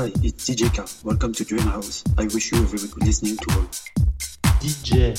Hi, it's DJ K. Welcome to Dream House. I wish you a very good listening to all. DJ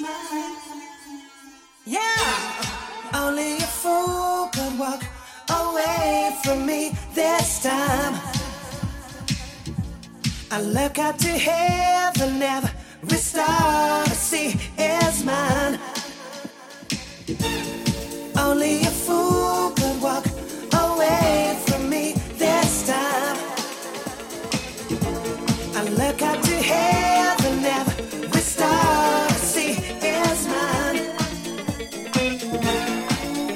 mine. Yeah, only a fool could walk away from me this time. I look up to heaven, every star I see is mine. Only a fool could walk away from me this time. I look up to heaven, every star I see is mine.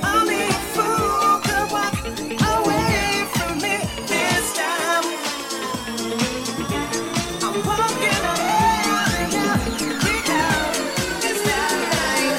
Only a fool could walk away from me this time. I'm walking away, we know it's that night.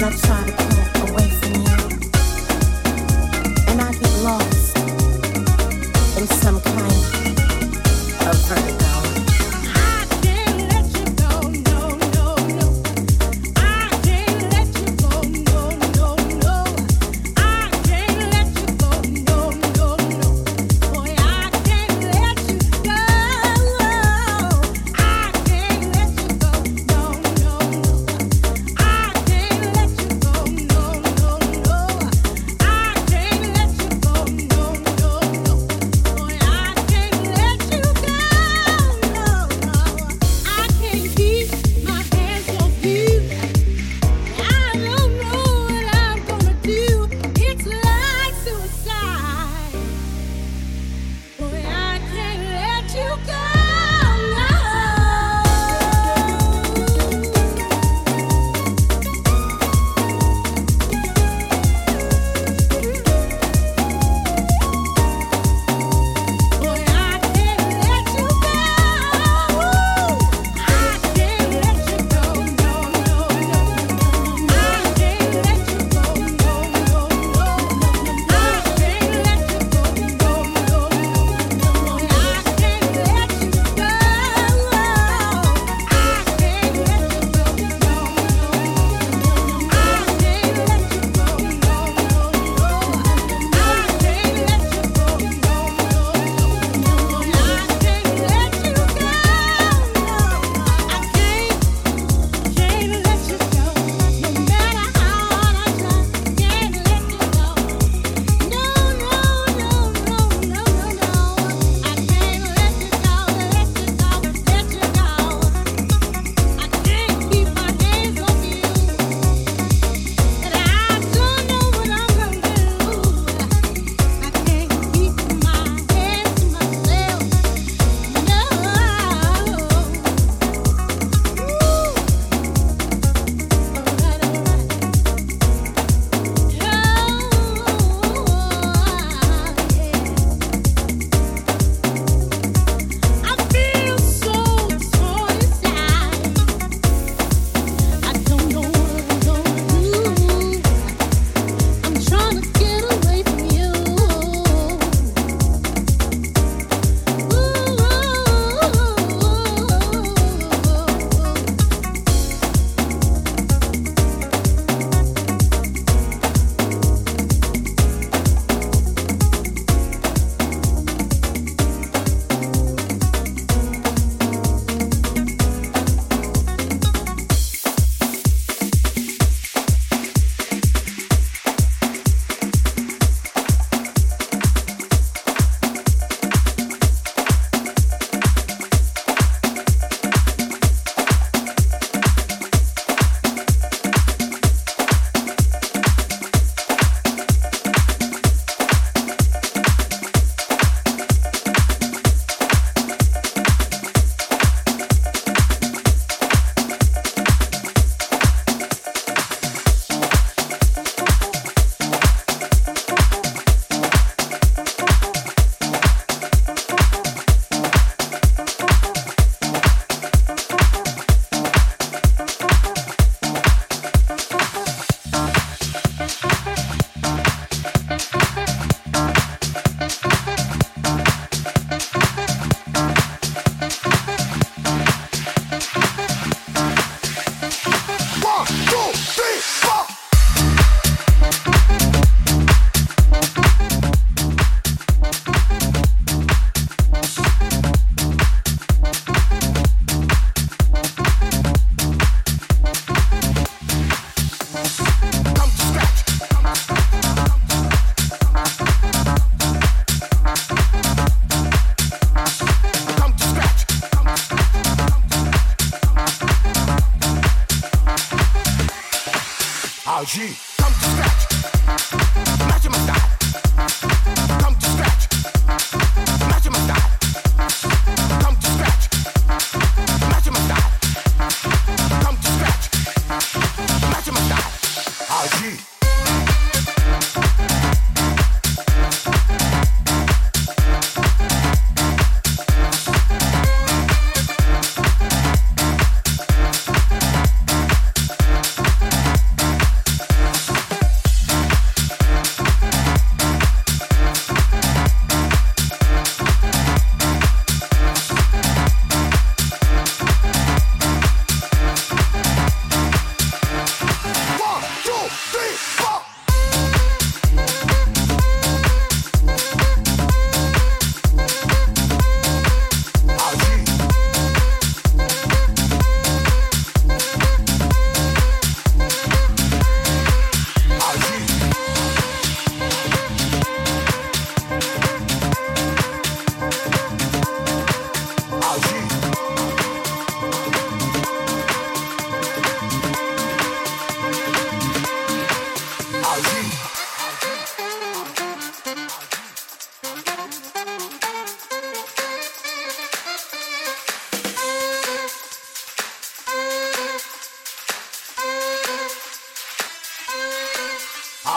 when I try to pull away from you, and I get lost in some kind of vertigo.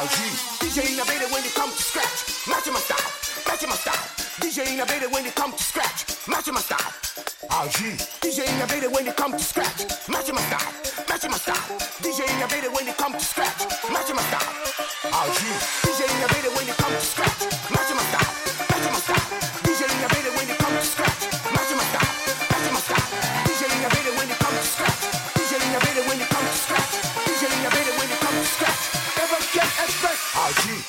you. DJ innovator when it comes to scratch, matching my style, matching my style. DJ innovator when it comes to scratch, matching my style. Are you? DJ innovator when it comes to scratch, matching my style, matching my style. DJ innovator when it comes to scratch, matching my style. Are you? DJ innovator when it comes to scratch, matching my style, matching my style. DJ innovator when it comes to scratch, matching my style, matching my style. DJ innovator when it comes to scratch, DJ innovator when it comes to scratch, DJ innovator when it comes to scratch. Ever get express? Are you?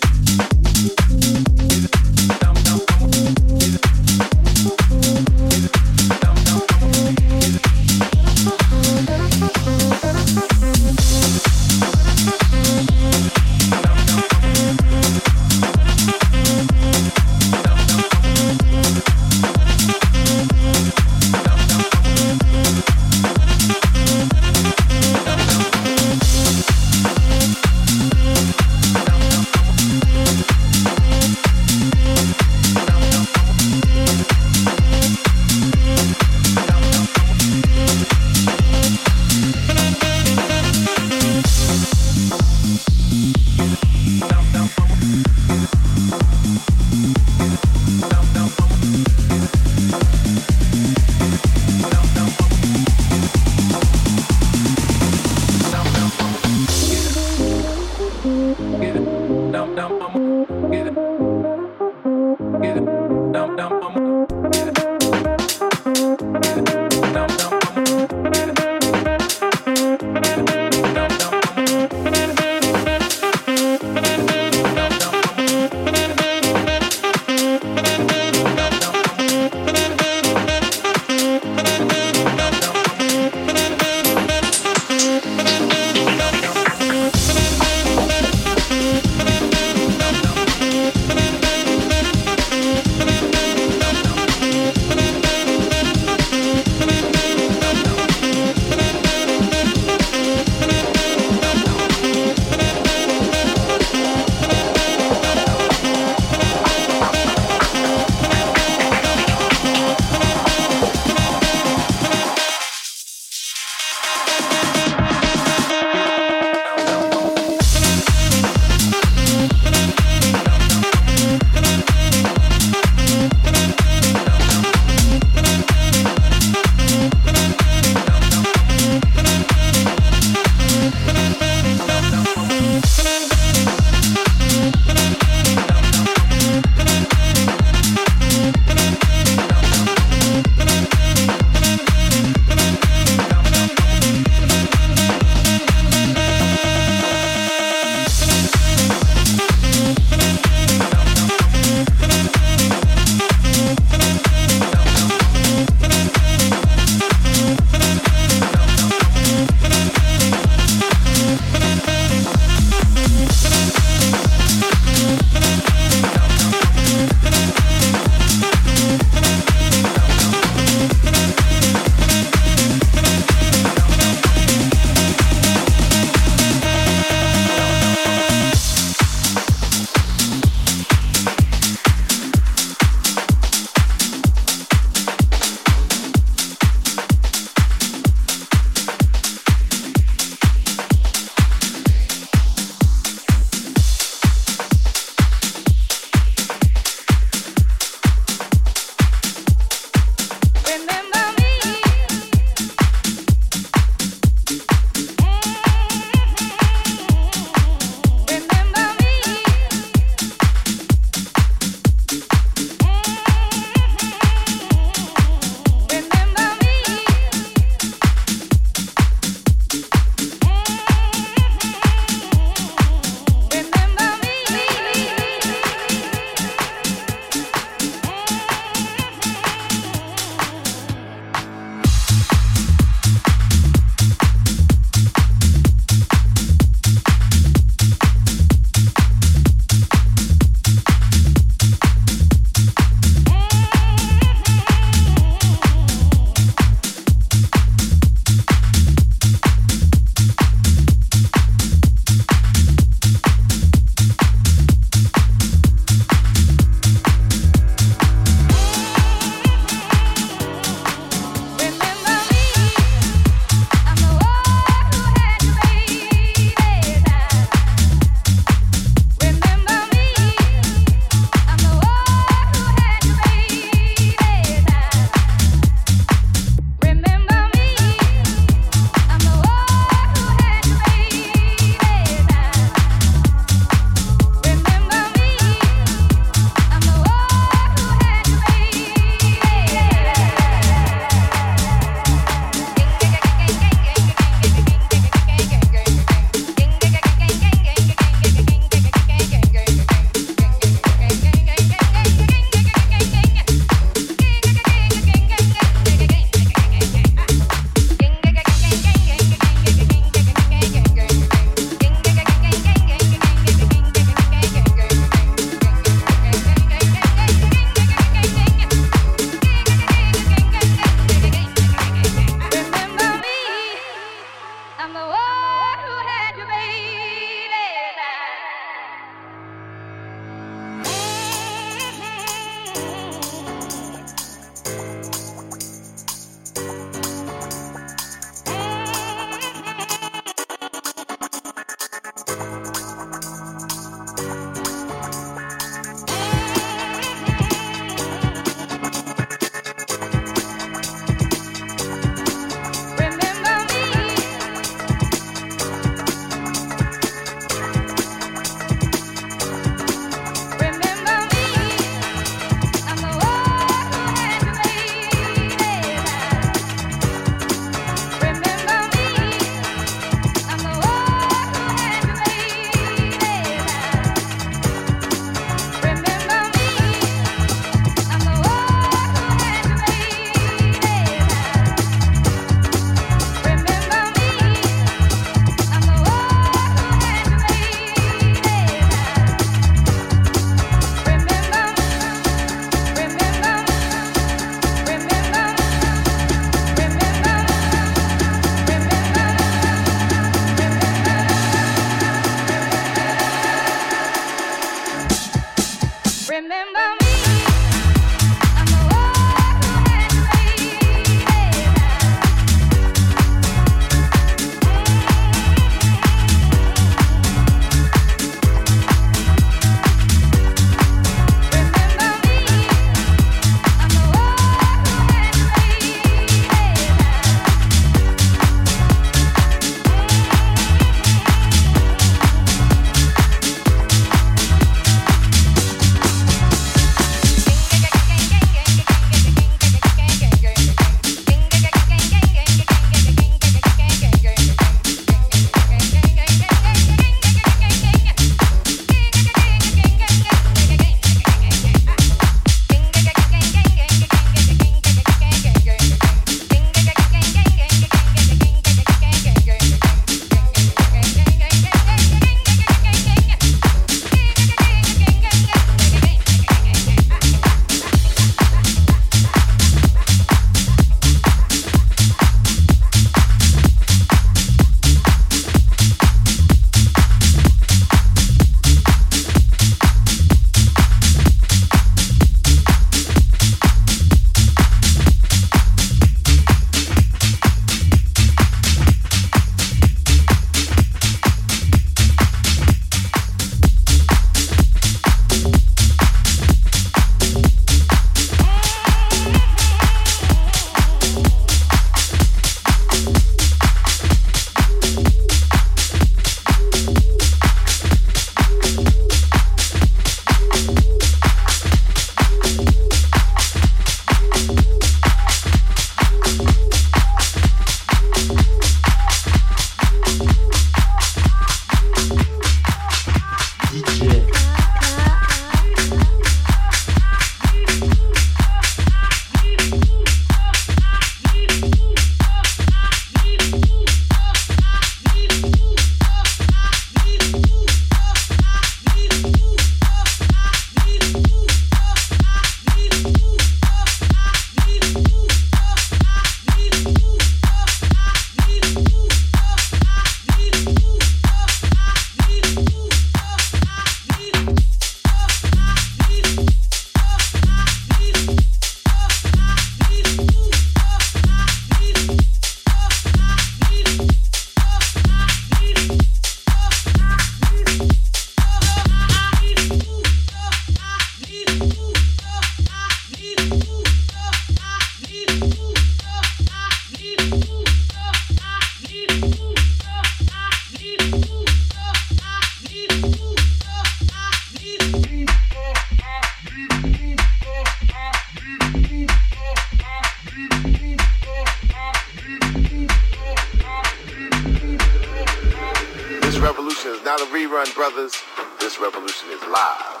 down the rerun, brothers. This revolution is live.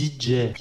DJ.